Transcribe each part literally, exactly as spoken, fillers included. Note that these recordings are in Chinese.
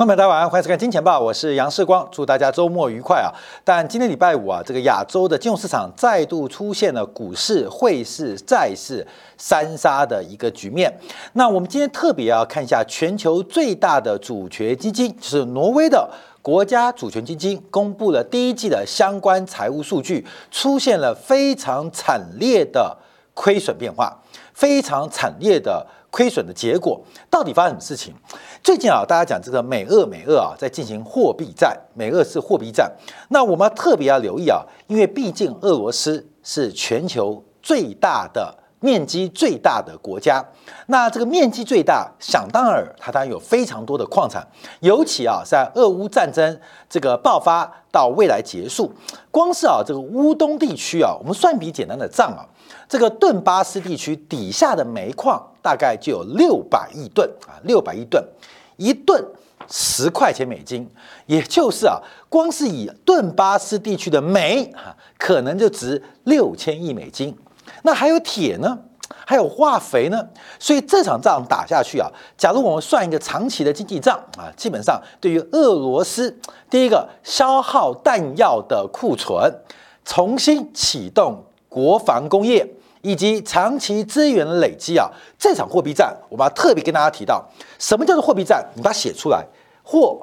观众朋友大家晚上好，欢迎收看《金钱报》，我是杨世光，祝大家周末愉快啊！但今天礼拜五啊，这个亚洲的金融市场再度出现了股市、汇市、债市三杀的一个局面。那我们今天特别要看一下全球最大的主权基金，就是挪威的国家主权基金公布了第一季的相关财务数据，出现了非常惨烈的亏损变化，非常惨烈的。亏损的结果到底发生什么事情？最近啊，大家讲这个美俄美俄啊，在进行货币战，美俄是货币战。那我们要特别要留意啊，因为毕竟俄罗斯是全球最大的面积最大的国家，那这个面积最大，想当然它当然有非常多的矿产，尤其啊，在俄乌战争这个爆发到未来结束，光是啊这个乌东地区啊，我们算笔简单的账啊，这个顿巴斯地区底下的煤矿大概就有六百亿吨啊，六百亿吨，一吨十块钱美金，也就是啊，光是以顿巴斯地区的煤啊，可能就值六千亿美金。那还有铁呢，还有化肥呢，所以这场仗打下去啊，假如我们算一个长期的经济账啊，基本上对于俄罗斯，第一个消耗弹药的库存，重新启动国防工业，以及长期资源的累积啊，这场货币战，我们要特别跟大家提到，什么叫做货币战？你把它写出来，货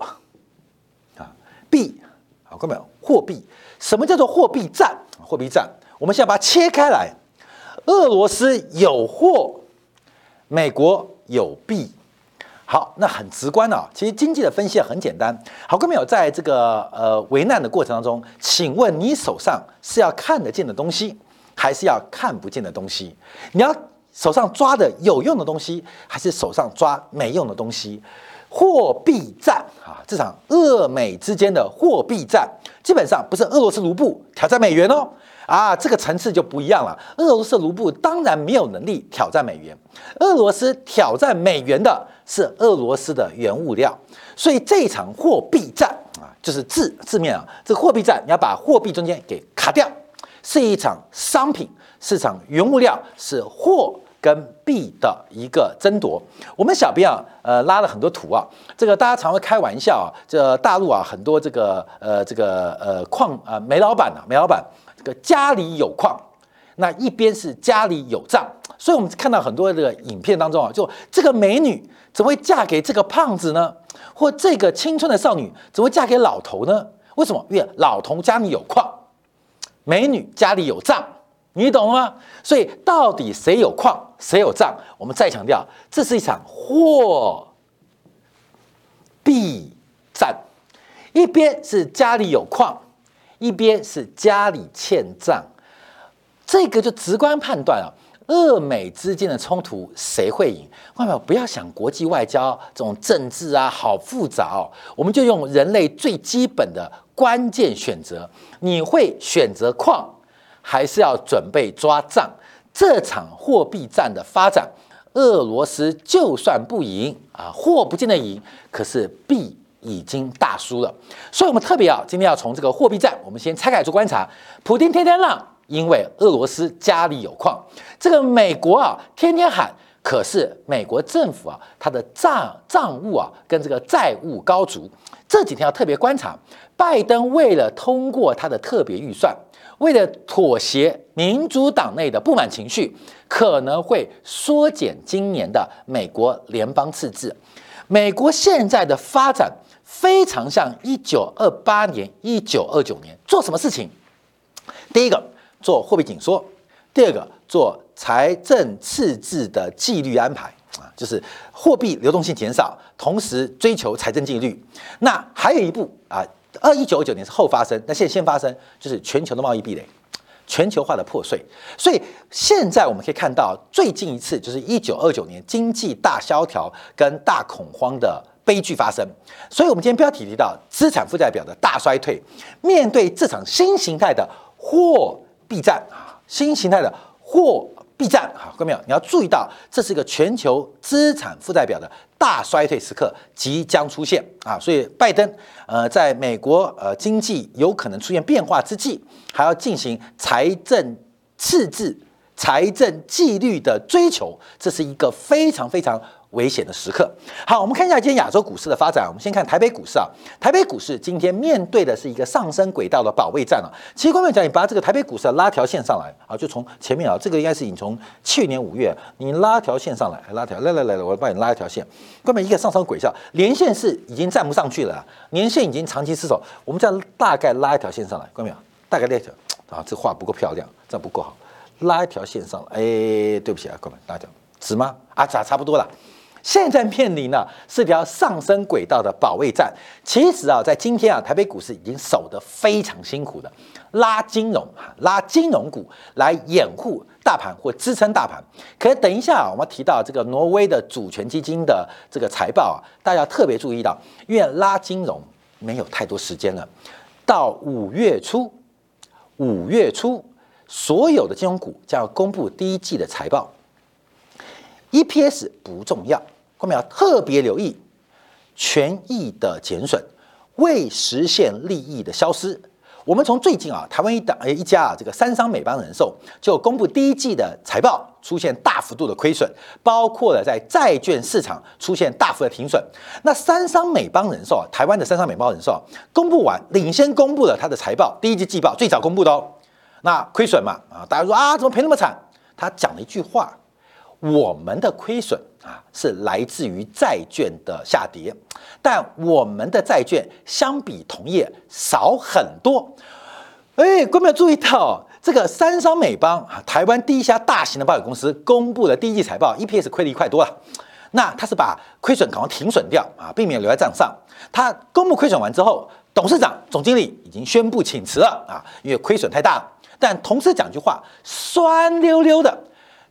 啊币啊，看到没有？货币，什么叫做货币战？货币战，我们现在把它切开来。俄罗斯有货，美国有币。好，那很直观啊。其实经济的分析很简单。好，各位朋友，在这个呃危难的过程当中，请问你手上是要看得见的东西，还是要看不见的东西？你要手上抓的有用的东西，还是手上抓没用的东西？货币战啊，这场俄美之间的货币战，基本上不是俄罗斯卢布挑战美元哦，啊，这个层次就不一样了。俄罗斯卢布当然没有能力挑战美元，俄罗斯挑战美元的是俄罗斯的原物料，所以这场货币战啊，就是字字面啊，这个货币战你要把货币中间给卡掉，是一场商品市场原物料是货。跟币的一个争夺，我们小编啊，呃，拉了很多图啊。这个大家常会开玩笑啊，这大陆啊，很多这个呃，这个呃矿啊，煤老板啊，煤老板这个家里有矿，那一边是家里有账，所以我们看到很多这个影片当中啊，就这个美女怎么会嫁给这个胖子呢？或这个青春的少女怎么会嫁给老头呢？为什么？因为老头家里有矿，美女家里有账。你懂吗？所以到底谁有矿，谁有账？我们再强调，这是一场货币战，一边是家里有矿，一边是家里欠账，这个就直观判断啊。俄美之间的冲突谁会赢？外面不要想国际外交这种政治啊，好复杂哦。我们就用人类最基本的关键选择，你会选择矿？还是要准备抓账。这场货币战的发展，俄罗斯就算不赢啊，货不见得赢，可是币已经大输了。所以，我们特别啊，今天要从这个货币战，我们先拆开做观察。普丁天天让，因为俄罗斯家里有矿。这个美国啊，天天喊，可是美国政府啊，它的账账务啊，跟这个债务高筑。这几天要特别观察，拜登为了通过他的特别预算。为了妥协民主党内的不满情绪，可能会缩减今年的美国联邦赤字。美国现在的发展非常像一九二八年、一九二九年，做什么事情？第一个做货币紧缩，第二个做财政赤字的纪律安排。就是货币流动性减少，同时追求财政纪律。那还有一步啊，二一九九年是后发生，那现在先发生就是全球的贸易壁垒，全球化的破碎。所以现在我们可以看到，最近一次就是一九二九年经济大萧条跟大恐慌的悲剧发生。所以我们今天标题提到资产负债表的大衰退，面对这场新形态的货币战啊，新形态的货。币战啊，各位朋友，你要注意到，这是一个全球资产负债表的大衰退时刻即将出现啊！所以，拜登呃，在美国呃经济有可能出现变化之际，还要进行财政赤字、财政纪律的追求，这是一个非常非常危险的时刻。好，我们看一下今天亚洲股市的发展。我们先看台北股市啊，台北股市今天面对的是一个上升轨道的保卫战啊。其实观众讲，你把这个台北股市拉条线上来啊，就从前面啊，这个应该是你从去年五月你拉条线上来，拉条来来来来，我帮你拉一条线。观众一个上升轨道，连线是已经站不上去了，连线已经长期失守。我们这样大概拉一条线上来，观众大概那条啊，这画不够漂亮，这样不够好，拉一条线上来。哎，对不起啊，观众，拉条直吗？啊，差差不多了。现在面临呢是条上升轨道的保卫战。其实啊，在今天啊，台北股市已经守得非常辛苦的，拉金融、拉金融股来掩护大盘或支撑大盘。可是等一下啊，我们提到这个挪威的主权基金的这个财报啊，大家特别注意到，因为拉金融没有太多时间了，到五月初，五月初所有的金融股将要公布第一季的财报 ，E P S 不重要。我们要特别留意权益的减损、未实现利益的消失。我们从最近啊，台湾一档一家啊，这个三商美邦人寿就公布第一季的财报，出现大幅度的亏损，包括了在债券市场出现大幅的停损。那三商美邦人寿啊，台湾的三商美邦人寿啊，公布完领先公布了它的财报，第一季季报最早公布的哦。那亏损嘛啊，大家说啊，怎么赔那么惨？他讲了一句话。我们的亏损啊，是来自于债券的下跌，但我们的债券相比同业少很多。哎，观众朋友注意到，这个三商美邦啊，台湾第一家大型的保险公司公布了第一季财报 ，E P S 亏了一块多了。那它是把亏损赶快停损掉啊，避免留在账上。它公布亏损完之后，董事长、总经理已经宣布请辞了啊，因为亏损太大了。但同时讲句话，酸溜溜的，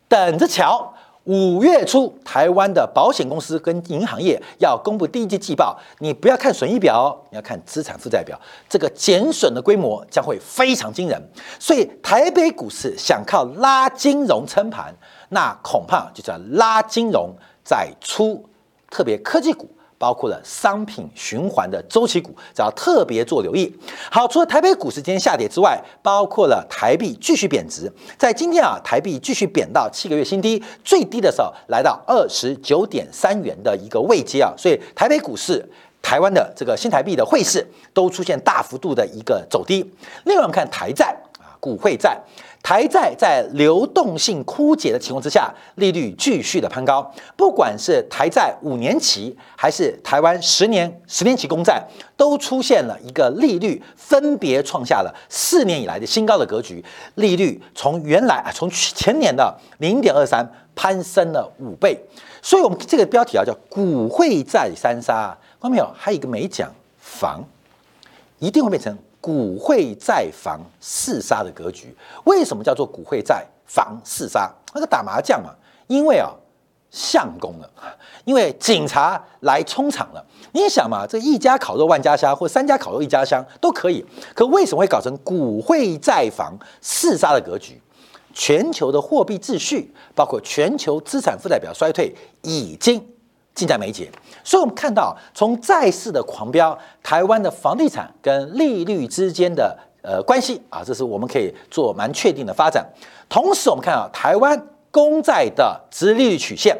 等着瞧。五月初，台湾的保险公司跟银行业要公布第一季季报，你不要看损益表哦，你要看资产负债表，这个减损的规模将会非常惊人。所以台北股市想靠拉金融撑盘，那恐怕就是要拉金融再出，特别科技股。包括了商品循环的周期股，只要特别做留意。好，除了台北股市今天下跌之外，包括了台币继续贬值。在今天啊，台币继续贬到七个月新低，最低的时候来到二十九点三元的一个位阶啊。所以台北股市、台湾的这个新台币的汇市都出现大幅度的一个走低。另外，我们看台债啊，股汇债。台债在流动性枯竭的情况之下，利率继续的攀高。不管是台债五年期，还是台湾十年、十年期公债，都出现了一个利率分别创下了四年以来的新高的格局。利率从原来啊，从前年的零点二三攀升了五倍。所以，我们这个标题啊叫“股汇债三杀”。看到没有？还有一个没讲，房一定会变成。股汇债房四杀的格局，为什么叫做股汇债房四杀？那个打麻将嘛，因为啊相公了，因为警察来冲场了。你想嘛，这一家烤肉万家香，或三家烤肉一家香都可以，可为什么会搞成股汇债房四杀的格局？全球的货币秩序，包括全球资产负债表衰退，已经近在眉睫，所以我们看到从债市的狂飙，台湾的房地产跟利率之间的呃关系啊，这是我们可以做蛮确定的发展。同时，我们看到台湾公债的殖利率曲线，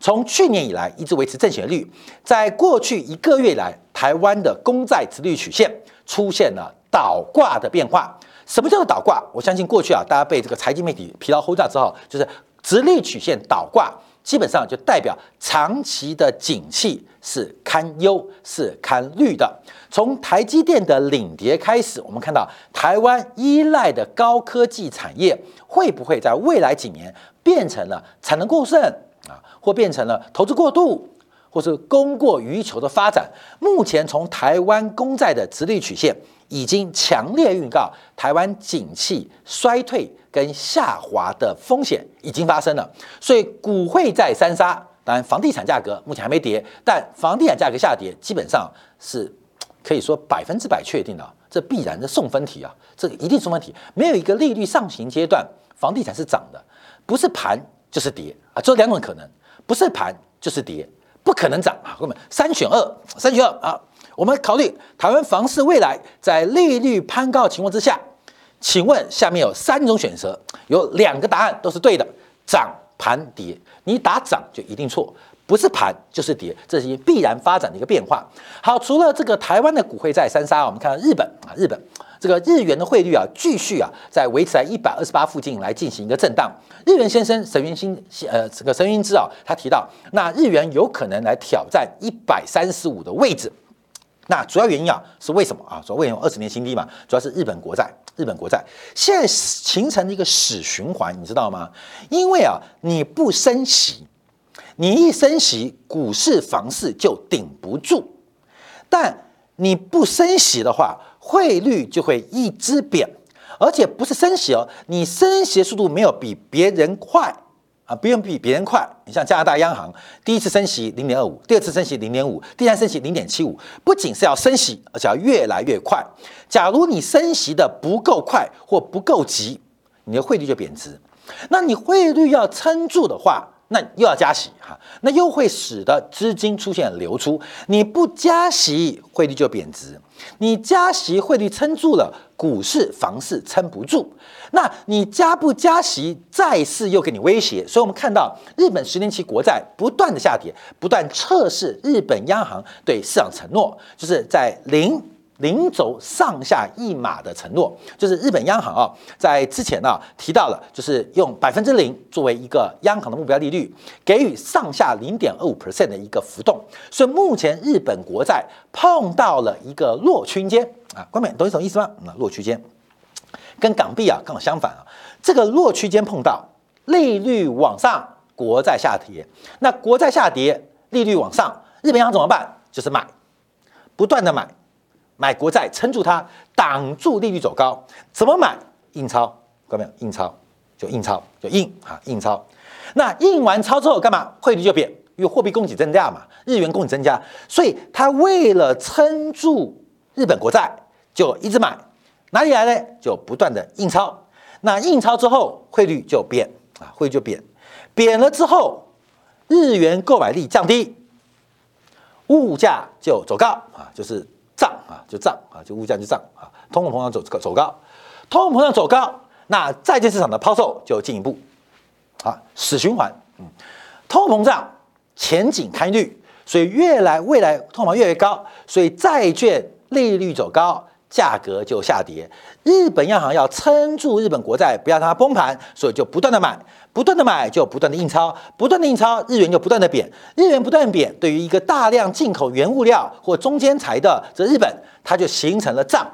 从去年以来一直维持正斜率，在过去一个月以来，台湾的公债殖利率曲线出现了倒挂的变化。什么叫做倒挂？我相信过去啊，大家被这个财经媒体疲劳轰炸之后，就是殖利率曲线倒挂。基本上就代表长期的景气是堪忧、是堪虑的。从台积电的领跌开始，我们看到台湾依赖的高科技产业会不会在未来几年变成了产能过剩啊，或变成了投资过度，或是供过于求的发展？目前从台湾公债的殖利率曲线已经强烈预告，台湾景气衰退跟下滑的风险已经发生了，所以股汇债三杀，当然房地产价格目前还没跌，但房地产价格下跌基本上是可以说百分之百确定的，这必然的送分题啊，这一定送分题，没有一个利率上行阶段房地产是涨的，不是盘就是跌啊，只有两种可能，不是盘就是跌，不可能涨啊，各位三选二，三选二啊。我们考虑台湾房市未来在利率攀高的情况之下，请问下面有三种选择，有两个答案都是对的，涨、盘、跌。你打涨就一定错，不是盘就是跌，这是必然发展的一个变化。好，除了这个台湾的股汇在三杀，我们看到日本啊，日本这个日元的汇率啊，继续啊在维持在一百二十八附近来进行一个震荡。日元先生神云新呃这个神云之啊，他提到那日元有可能来挑战一百三十五的位置。那主要原因啊是为什么啊？主要为什么二十年新低嘛？主要是日本国债，日本国债现在形成了一个死循环，你知道吗？因为啊你不升息，你一升息，股市、房市就顶不住；但你不升息的话，汇率就会一直贬，而且不是升息哦，你升息速度没有比别人快。啊，不用比别人快。你像加拿大央行，第一次升息 零点二五， 第二次升息 零点五， 第三次升息 零点七五， 不仅是要升息，而且要越来越快。假如你升息的不够快或不够急，你的汇率就贬值。那你汇率要撑住的话，那又要加息哈，那又会使得资金出现流出。你不加息，汇率就贬值；你加息，汇率撑住了，股市、房市撑不住。那你加不加息，债市又给你威胁。所以我们看到日本十年期国债不断的下跌，不断测试日本央行对市场承诺，就是在零。零轴上下一码的承诺，就是日本央行啊，在之前呢、啊、提到了，就是用百分之零作为一个央行的目标利率，给予上下零点二五 percent 的一个浮动，所以目前日本国债碰到了一个弱区间啊，观众懂你什么意思吗？嗯，弱区间跟港币啊刚好相反啊，这个弱区间碰到利率往上，国债下跌，那国债下跌，利率往上，日本央行怎么办？就是买，不断的买。买国债撑住它，挡住利率走高，怎么买？印钞，看到没有？印钞就印钞，就印啊，印钞。那印完钞之后干嘛？汇率就贬，因为货币供给增加嘛，日元供给增加，所以它为了撑住日本国债，就一直买。哪里来呢？就不断的印钞。那印钞之后，汇率就贬啊，汇率就贬。贬了之后，日元购买力降低，物价就走高啊，就是。涨啊，就涨啊，就物价就涨啊，通货膨胀走走高，通货膨胀走高，那债券市场的抛售就进一步，啊，死循环。嗯，通货膨胀前景堪虑，所以越来未来通膨越来越高，所以债券利率走高，价格就下跌。日本央行要撑住日本国债，不要让它崩盘，所以就不断的买，不断的买就不断的印钞，不断的印钞，日元就不断的贬，日元不断贬，对于一个大量进口原物料或中间材的这日本，它就形成了胀，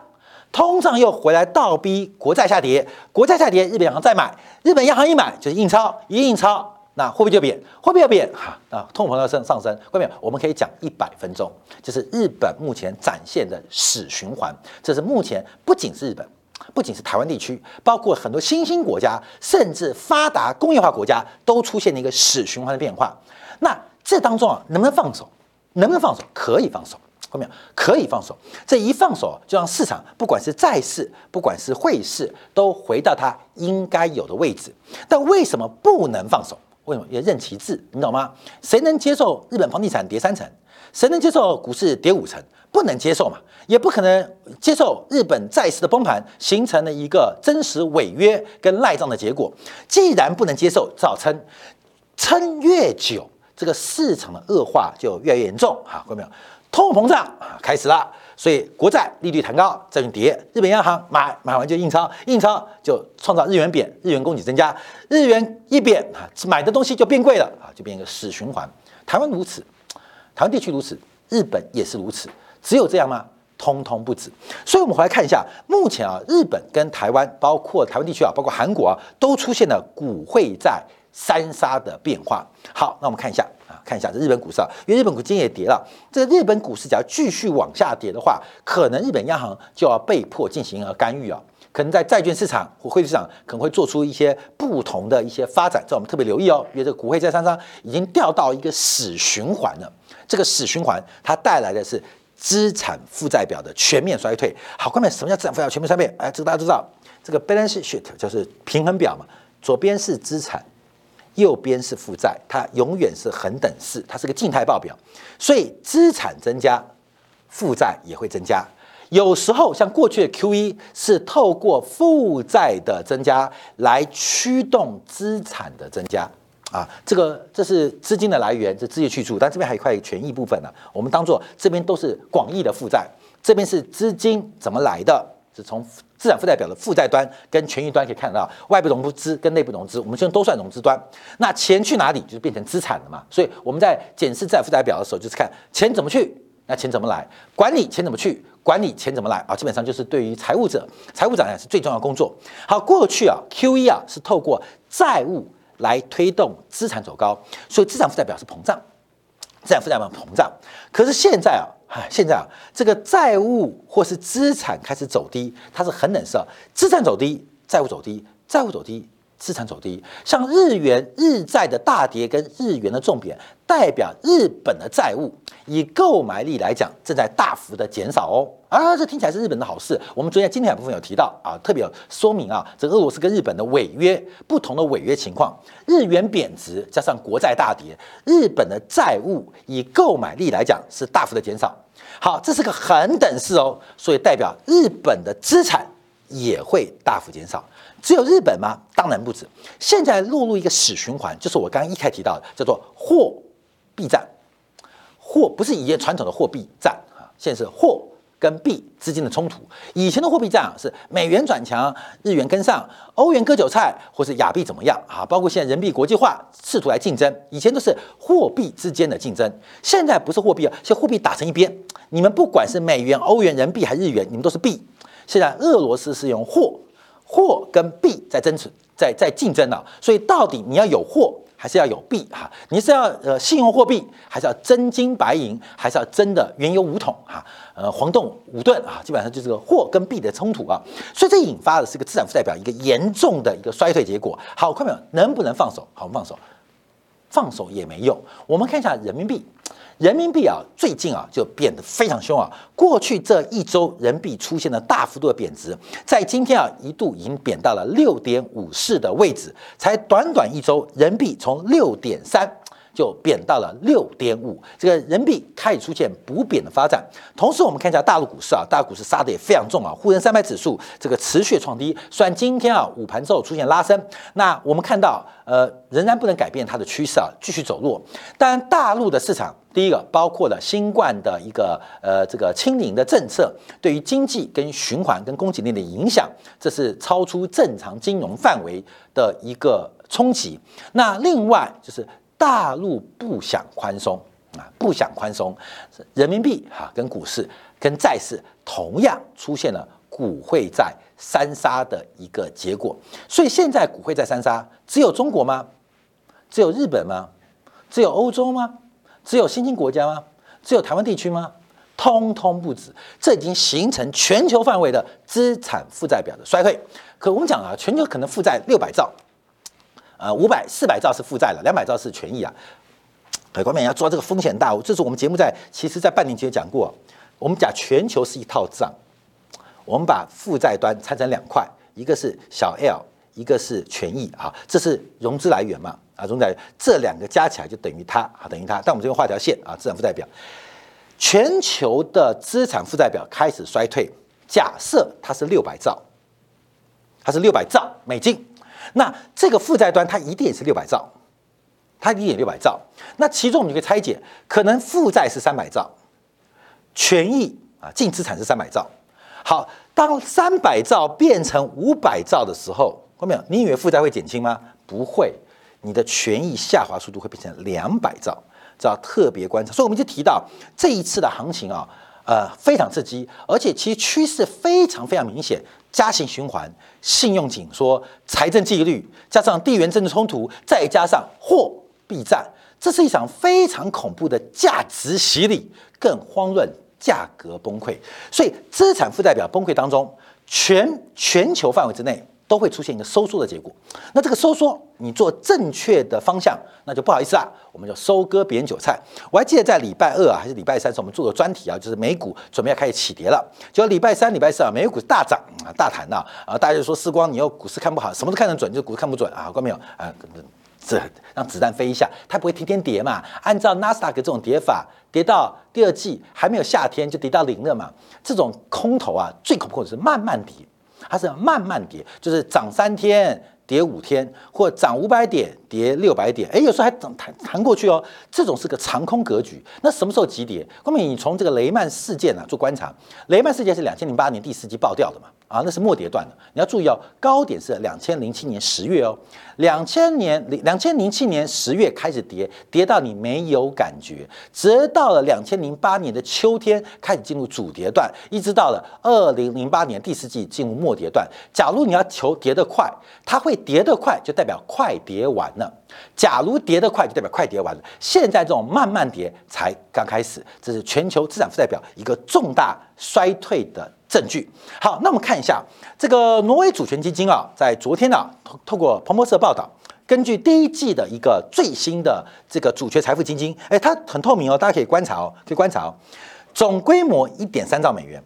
通胀又回来倒逼国债下跌，国债下跌，日本央行再买，日本央行一买就是印钞，一印钞。那货币就贬，货币要贬哈，那通膨要上上升，各位，我们可以讲一百分钟，就是日本目前展现的死循环。这是目前不仅是日本，不仅是台湾地区，包括很多新兴国家，甚至发达工业化国家都出现了一个死循环的变化。那这当中啊，能不能放手？能不能放手？可以放手。后面可以放手，这一放手就让市场不管是债市，不管是汇市，都回到它应该有的位置。但为什么不能放手？为什么要任其自？你懂吗？谁能接受日本房地产跌三成？谁能接受股市跌五成？不能接受嘛，也不可能接受日本债市的崩盘，形成了一个真实违约跟赖账的结果。既然不能接受，只好撑，撑越久，这个市场的恶化就越来越严重啊！看到没有？通货膨胀啊，开始了，所以国债利率弹高，债券跌，日本央行买，买完就印钞，印钞就创造日元贬，日元供给增加，日元一贬啊，买的东西就变贵了啊，就变一个死循环。台湾如此，台湾地区如此，日本也是如此，只有这样吗？通通不止，所以我们回来看一下，目前啊，日本跟台湾，包括台湾地区啊，包括韩国啊，都出现了股汇债三杀的变化。好，那我们看一下啊，看一下这日本股市啊，因为日本股今天也跌了，这日本股市假如继续往下跌的话，可能日本央行就要被迫进行干预啊。可能在债券市场或汇率市场可能会做出一些不同的一些发展，这我们特别留意哦。因为这个股汇债三杀已经掉到一个死循环了，这个死循环它带来的是资产负债表的全面衰退。好，观众，什么叫资产负债表全面衰退？哎，这个大家知道，这个 balance sheet 就是平衡表嘛，左边是资产，右边是负债，它永远是恒等式，它是个静态报表，所以资产增加，负债也会增加。有时候像过去的 Q E 是透过负债的增加来驱动资产的增加，啊，这个这是资金的来源，这资金去处，但这边还有一块权益部分呢、啊，我们当做这边都是广义的负债，这边是资金怎么来的，是从资产负债表的负债端跟权益端可以看到，外部融资跟内部融资，我们现在都算融资端。那钱去哪里，就是变成资产了嘛。所以我们在检视资产负债表的时候，就是看钱怎么去，那钱怎么来，管理钱怎么去。管理钱怎么来啊？基本上就是对于财务者，财务长也是最重要的工作。好，过去啊 ，Q E 啊是透过债务来推动资产走高，所以资产负债表是膨胀，资产负债表膨胀。可是现在啊，现在啊，这个债务或是资产开始走低，它是很冷色，资产走低，债务走低，债务走低。资产走低，像日元日债的大跌跟日元的重贬，代表日本的债务以购买力来讲正在大幅的减少哦。啊，这听起来是日本的好事。我们昨天精彩部分有提到啊，特别有说明啊，这俄罗斯跟日本的违约不同的违约情况，日元贬值加上国债大跌，日本的债务以购买力来讲是大幅的减少。好，这是个很等式哦，所以代表日本的资产也会大幅减少。只有日本吗？当然不止。现在落入一个死循环，就是我刚刚一开始提到的，叫做货币战。货不是以前传统的货币战啊，现在是货跟币之间的冲突。以前的货币战啊，是美元转强，日元跟上，欧元割韭菜，或是亚币怎么样啊？包括现在人民币国际化，试图来竞争。以前都是货币之间的竞争，现在不是货币啊，现在货币打成一边。你们不管是美元、欧元、人民币还是日元，你们都是币。现在俄罗斯是用货。货跟币在争取，在在竞争啊，所以到底你要有货还是要有币哈、啊？你是要呃信用货币，还是要真金白银，还是要真的原油五桶哈、啊？呃，黄豆五吨啊，基本上就是个货跟币的冲突啊，所以这引发的是个资产负债表一个严重的一个衰退结果。好，看到没有？能不能放手？好，我们放手，放手也没用。我们看一下人民币。人民币啊，最近啊就贬得非常凶啊。过去这一周，人民币出现了大幅度的贬值，在今天啊一度已经贬到了 六点五四 的位置，才短短一周，人民币从 六点三 就贬到了 六点五， 这个人民币开始出现不贬的发展。同时我们看一下大陆股市啊，大陆股市杀得也非常重啊，沪深三百指数这个持续创低，虽然今天啊午盘之后出现拉升，那我们看到呃仍然不能改变它的趋势啊，继续走弱。当然大陆的市场，第一个包括了新冠的一个呃这个清零的政策对于经济跟循环跟供给链的影响，这是超出正常金融范围的一个冲击。那另外就是大陆不想宽松啊，不想宽松，人民币哈、啊、跟股市跟债市同样出现了股汇债三杀的一个结果，所以现在股汇债三杀只有中国吗？只有日本吗？只有欧洲吗？只有新兴国家吗？只有台湾地区吗？通通不止，这已经形成全球范围的资产负债表的衰退。可我们讲啊，全球可能负债六百兆。呃，五百四百兆是负债了，两百兆是权益啊。各位观众要抓这个风险大，这是我们节目在其实在半年前讲过，我们讲全球是一套账，我们把负债端拆成两块，一个是小 L， 一个是权益啊，这是融资来源嘛啊，融资来源这两个加起来就等于它啊，等于它。但我们这边画条线啊，资产负债表，全球的资产负债表开始衰退，假设它是六百兆，它是六百兆美金。那这个负债端它一定也是六百兆，它一定也六百兆。那其中我们就可以拆解，可能负债是三百兆，权益啊净资产是三百兆。好，当三百兆变成五百兆的时候，看到没有？你以为负债会减轻吗？不会，你的权益下滑速度会变成两百兆，这要特别观察。所以我们就提到这一次的行情啊，呃，非常刺激，而且其实趋势非常非常明显。加息循环、信用紧缩、财政纪律，加上地缘政治冲突，再加上货币战，这是一场非常恐怖的价值洗礼，更遑论价格崩溃。所以，资产负债表崩溃当中，全全球范围之内都会出现一个收缩的结果。那这个收缩，你做正确的方向，那就不好意思啦，我们就收割别人韭菜。我还记得在礼拜二啊，还是礼拜三时，我们做个专题啊，就是美股准备要开始起跌了。结果礼拜三、礼拜四啊，美股大涨啊，大谈啊，啊，大家就说时光，你又股市看不好，什么都看得准，就股市看不准啊，看到没有啊？这让子弹飞一下，它不会天天跌嘛。按照纳斯达克这种跌法，跌到第二季还没有夏天就跌到零了嘛。这种空头啊，最恐怖的是慢慢跌。它是慢慢跌，就是涨三天跌五天，或涨五百点跌六百点，哎，有时候还涨弹弹过去哦。这种是个长空格局。那什么时候急跌？后面你从这个雷曼事件啊做观察，雷曼事件是两千零八年第四季爆掉的嘛，啊，那是末跌段的。你要注意哦，高点是两千零七年十月哦，两千年两千零七年十月开始跌，跌到你没有感觉，直到了两千零八年的秋天开始进入主跌段，一直到了二零零八年第四季进入末跌段。假如你要求跌得快，它会跌得快，就代表快跌完了。假如跌得快，就代表快跌完了。现在这种慢慢跌才刚开始，这是全球资产负债表一个重大衰退的证据。好，那我们看一下这个挪威主权基金啊，在昨天啊，透过彭博社报道。根据第一季的一个最新的这个主权财富基金，哎，它很透明哦，大家可以观察哦，可以观察哦，总规模一点三兆美元，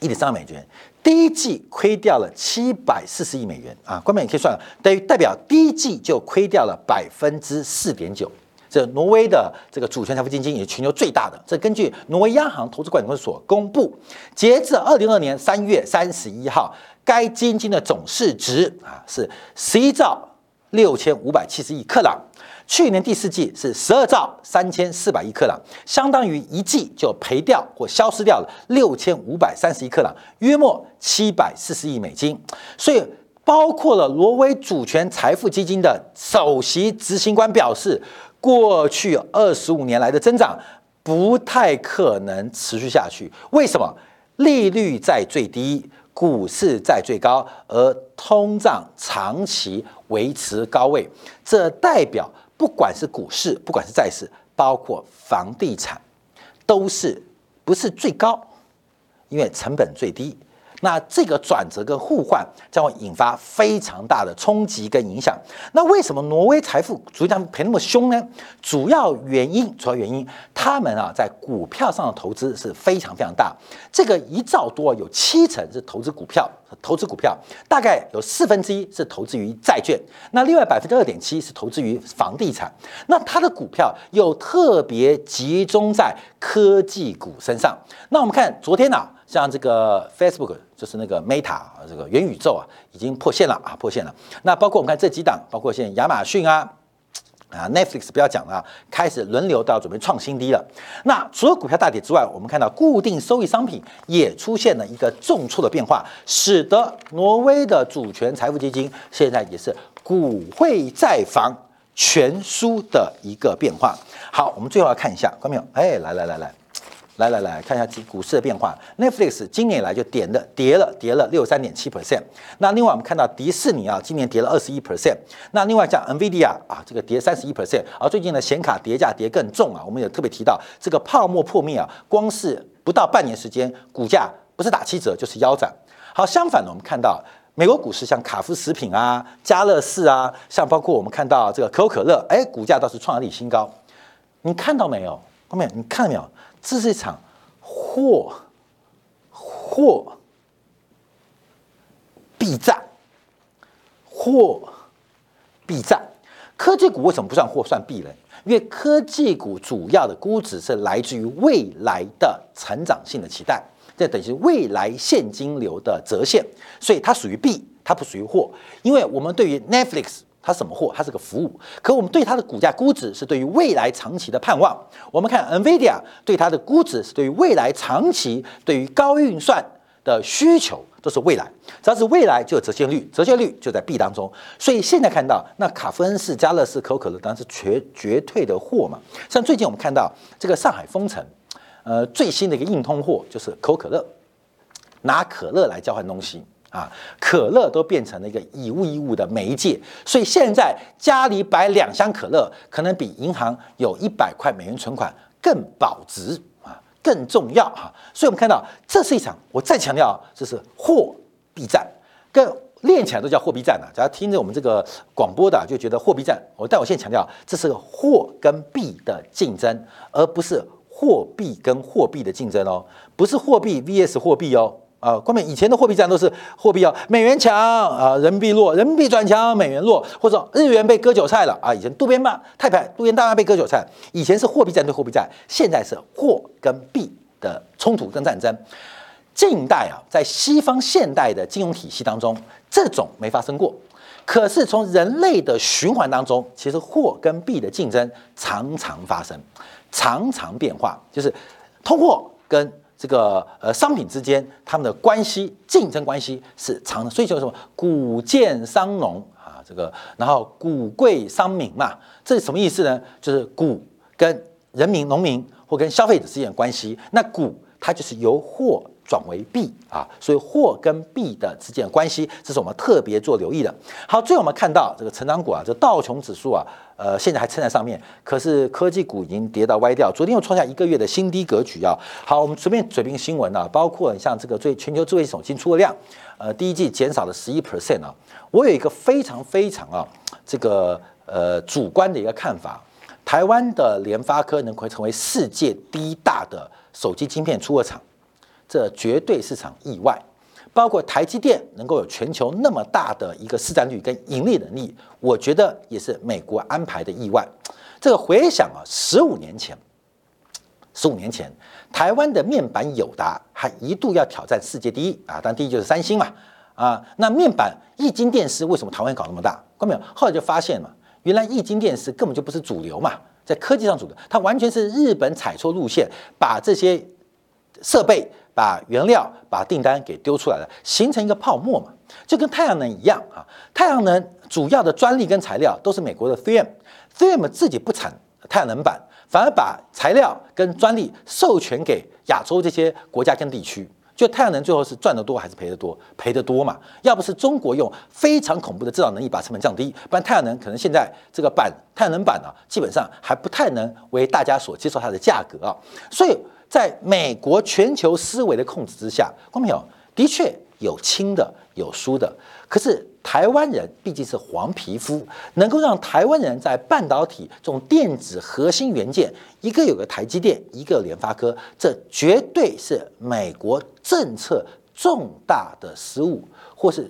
一点三兆美元，第一季亏掉了七百四十亿美元啊，官媒也可以算了，等于代表第一季就亏掉了百分之四点九。这挪威的这个主权财富基金也是全球最大的。这根据挪威央行投资管理公司所公布，截至二零二年三月三十一号，该基金的总市值啊是十一兆。六千五百七十亿克朗，去年第四季是十二兆三千四百亿克朗，相当于一季就赔掉或消失掉了六千五百三十亿克朗，约莫七百四十亿美金。所以，包括了挪威主权财富基金的首席执行官表示，过去二十五年来的增长不太可能持续下去。为什么？利率在最低。股市在最高，而通胀长期维持高位，这代表不管是股市，不管是债市，包括房地产，都是不是最高，因为成本最低。那这个转折跟互换将会引发非常大的冲击跟影响。那为什么挪威财富主要赔那么凶呢？主要原因，主要原因，他们啊在股票上的投资是非常非常大，这个一兆多有七成是投资股票，投资股票大概有四分之一是投资于债券，那另外百分之二点七是投资于房地产。那它的股票又特别集中在科技股身上。那我们看昨天啊。像这个 Facebook 就是那个 Meta 这个元宇宙啊，已经破线了啊，破线了。那包括我们看这几档，包括现在亚马逊啊。啊 ，Netflix 不要讲了，开始轮流到准备创新低了。那除了股票大跌之外，我们看到固定收益商品也出现了一个重挫的变化，使得挪威的主权财富基金现在也是股汇债房全输的一个变化。好，我们最后来看一下，看到没有？哎，来来来来。来来来看一下股市的变化。Netflix 今年以来就跌了，跌了，跌了六十三点七 percent。那另外我们看到迪士尼啊，今年跌了二十一 percent。那另外像 NVIDIA 啊，这个跌三十一 percent。而最近的显卡跌价跌更重啊，我们也特别提到这个泡沫破灭啊，光是不到半年时间，股价不是打七折就是腰斩。好，相反呢，我们看到。美国股市像卡夫食品啊、家乐氏啊，像包括我们看到这个可口可乐，哎，股价倒是创历史新高。你看到没有？后面你看到没有？这是一场货货币战，货币战。科技股为什么不算货算币呢？因为科技股主要的估值是来自于未来的成长性的期待，这等于是未来现金流的折现，所以它属于币，它不属于货。因为我们对于 Netflix。它什么货？它是个服务，可我们对它的股价估值是对于未来长期的盼望。我们看 NVIDIA 对它的估值是对于未来长期对于高运算的需求，都是未来。只要是未来就有折现率，折现率就在 B 当中。所以现在看到那卡夫恩氏、家乐氏、可口可乐当然是绝绝对的货嘛。像最近我们看到这个上海封城，呃，最新的一个硬通货就是可口可乐，拿可乐来交换东西。啊，可乐都变成了一个以物易物的媒介，所以现在家里摆两箱可乐，可能比银行有一百块美元存款更保值啊，更重要啊。所以我们看到，这是一场，我再强调，这是货币战，跟练起来都叫货币战了。只要听着我们这个广播的就觉得货币战，我但我现在强调，这是货跟币的竞争，而不是货币跟货币的竞争哦，不是货币 V S 货币哦。啊，关键以前的货币战都是货币哦，美元强啊，人民币弱，人民币转强，美元弱，或者日元被割韭菜了啊。以前渡边嘛，太太渡边大妈被割韭菜，以前是货币战对货币战，现在是货跟币的冲突跟战争。近代啊，在西方现代的金融体系当中，这种没发生过。可是从人类的循环当中，其实货跟币的竞争常常发生，常常变化，就是通货跟这个呃商品之间他们的关系竞争关系是常的，所以叫什么谷贱伤农啊，这个然后谷贵伤民嘛，这是什么意思呢？就是谷跟人民、农民或跟消费者之间的关系，那谷它就是由货转为币啊，所以货跟币的之间的关系，这是我们特别做留意的。好，最后我们看到这个成长股啊，这道琼指数啊，呃，现在还撑在上面，可是科技股已经跌到歪掉，昨天又创下一个月的新低格局啊。好，我们随便嘴评新闻啊，包括像这个最全球智慧手机出货量，呃，第一季减少了百分之十一啊。我有一个非常非常啊，这个呃主观的一个看法。台湾的联发科能够成为世界第一大的手机晶片出货厂，这绝对市场意外。包括台积电能够有全球那么大的一个市占率跟盈利能力，我觉得也是美国安排的意外。这个回想啊，十五年前，十五年前台湾的面板友达还一度要挑战世界第一啊，当然第一就是三星嘛啊。那面板液晶电视为什么台湾搞那么大？看到没有？后来就发现嘛。原来液晶电视根本就不是主流嘛，在科技上主流，它完全是日本采错路线，把这些设备、把原料、把订单给丢出来了，形成一个泡沫嘛，就跟太阳能一样啊。太阳能主要的专利跟材料都是美国的 三 M，三 M 自己不产太阳能板，反而把材料跟专利授权给亚洲这些国家跟地区。就太阳能最后是赚得多还是赔得多？赔得多嘛！要不是中国用非常恐怖的制造能力把成本降低，不然太阳能可能现在这个板太阳能板啊，基本上还不太能为大家所接受它的价格啊。所以在美国全球思维的控制之下，观众朋友的确有轻的有输的，可是台湾人毕竟是黄皮肤，能够让台湾人在半导体这种电子核心元件，一个有个台积电，一个有联发科，这绝对是美国政策重大的失误，或是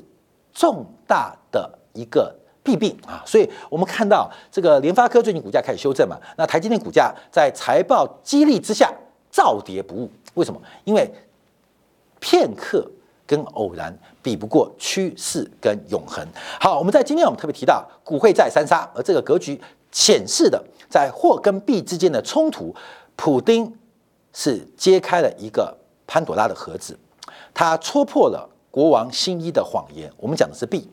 重大的一个弊病啊。所以我们看到这个联发科最近股价开始修正嘛，那台积电股价在财报激励之下照跌不误，为什么？因为片刻跟偶然比不过趋势跟永恒。好，我们在今天我们特别提到股汇债三杀，而这个格局显示的在货跟币之间的冲突，普丁是揭开了一个潘朵拉的盒子，他戳破了国王新衣的谎言。我们讲的是币，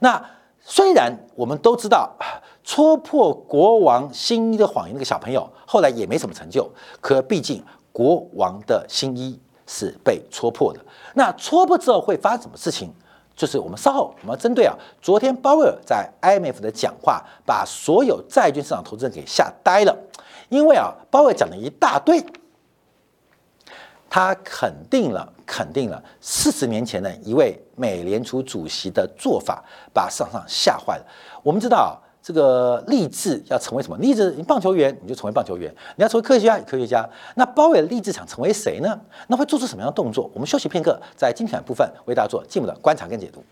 那虽然我们都知道戳破国王新衣的谎言那个小朋友后来也没什么成就，可毕竟国王的新衣是被戳破的。那戳破之后会发生什么事情？就是我们稍后我们要针对啊，昨天鲍威尔在 I M F 的讲话，把所有债券市场投资人给吓呆了。因为啊，鲍威尔讲了一大堆，他肯定了肯定了四十年前的一位美联储主席的做法，把市场上吓坏了。我们知道、啊。这个立志要成为什么？立志棒球员你就成为棒球员，你要成为科学家科学家。那鲍威尔立志想成为谁呢？那会做出什么样的动作？我们休息片刻，在精彩部分为大家做进一步的观察跟解读。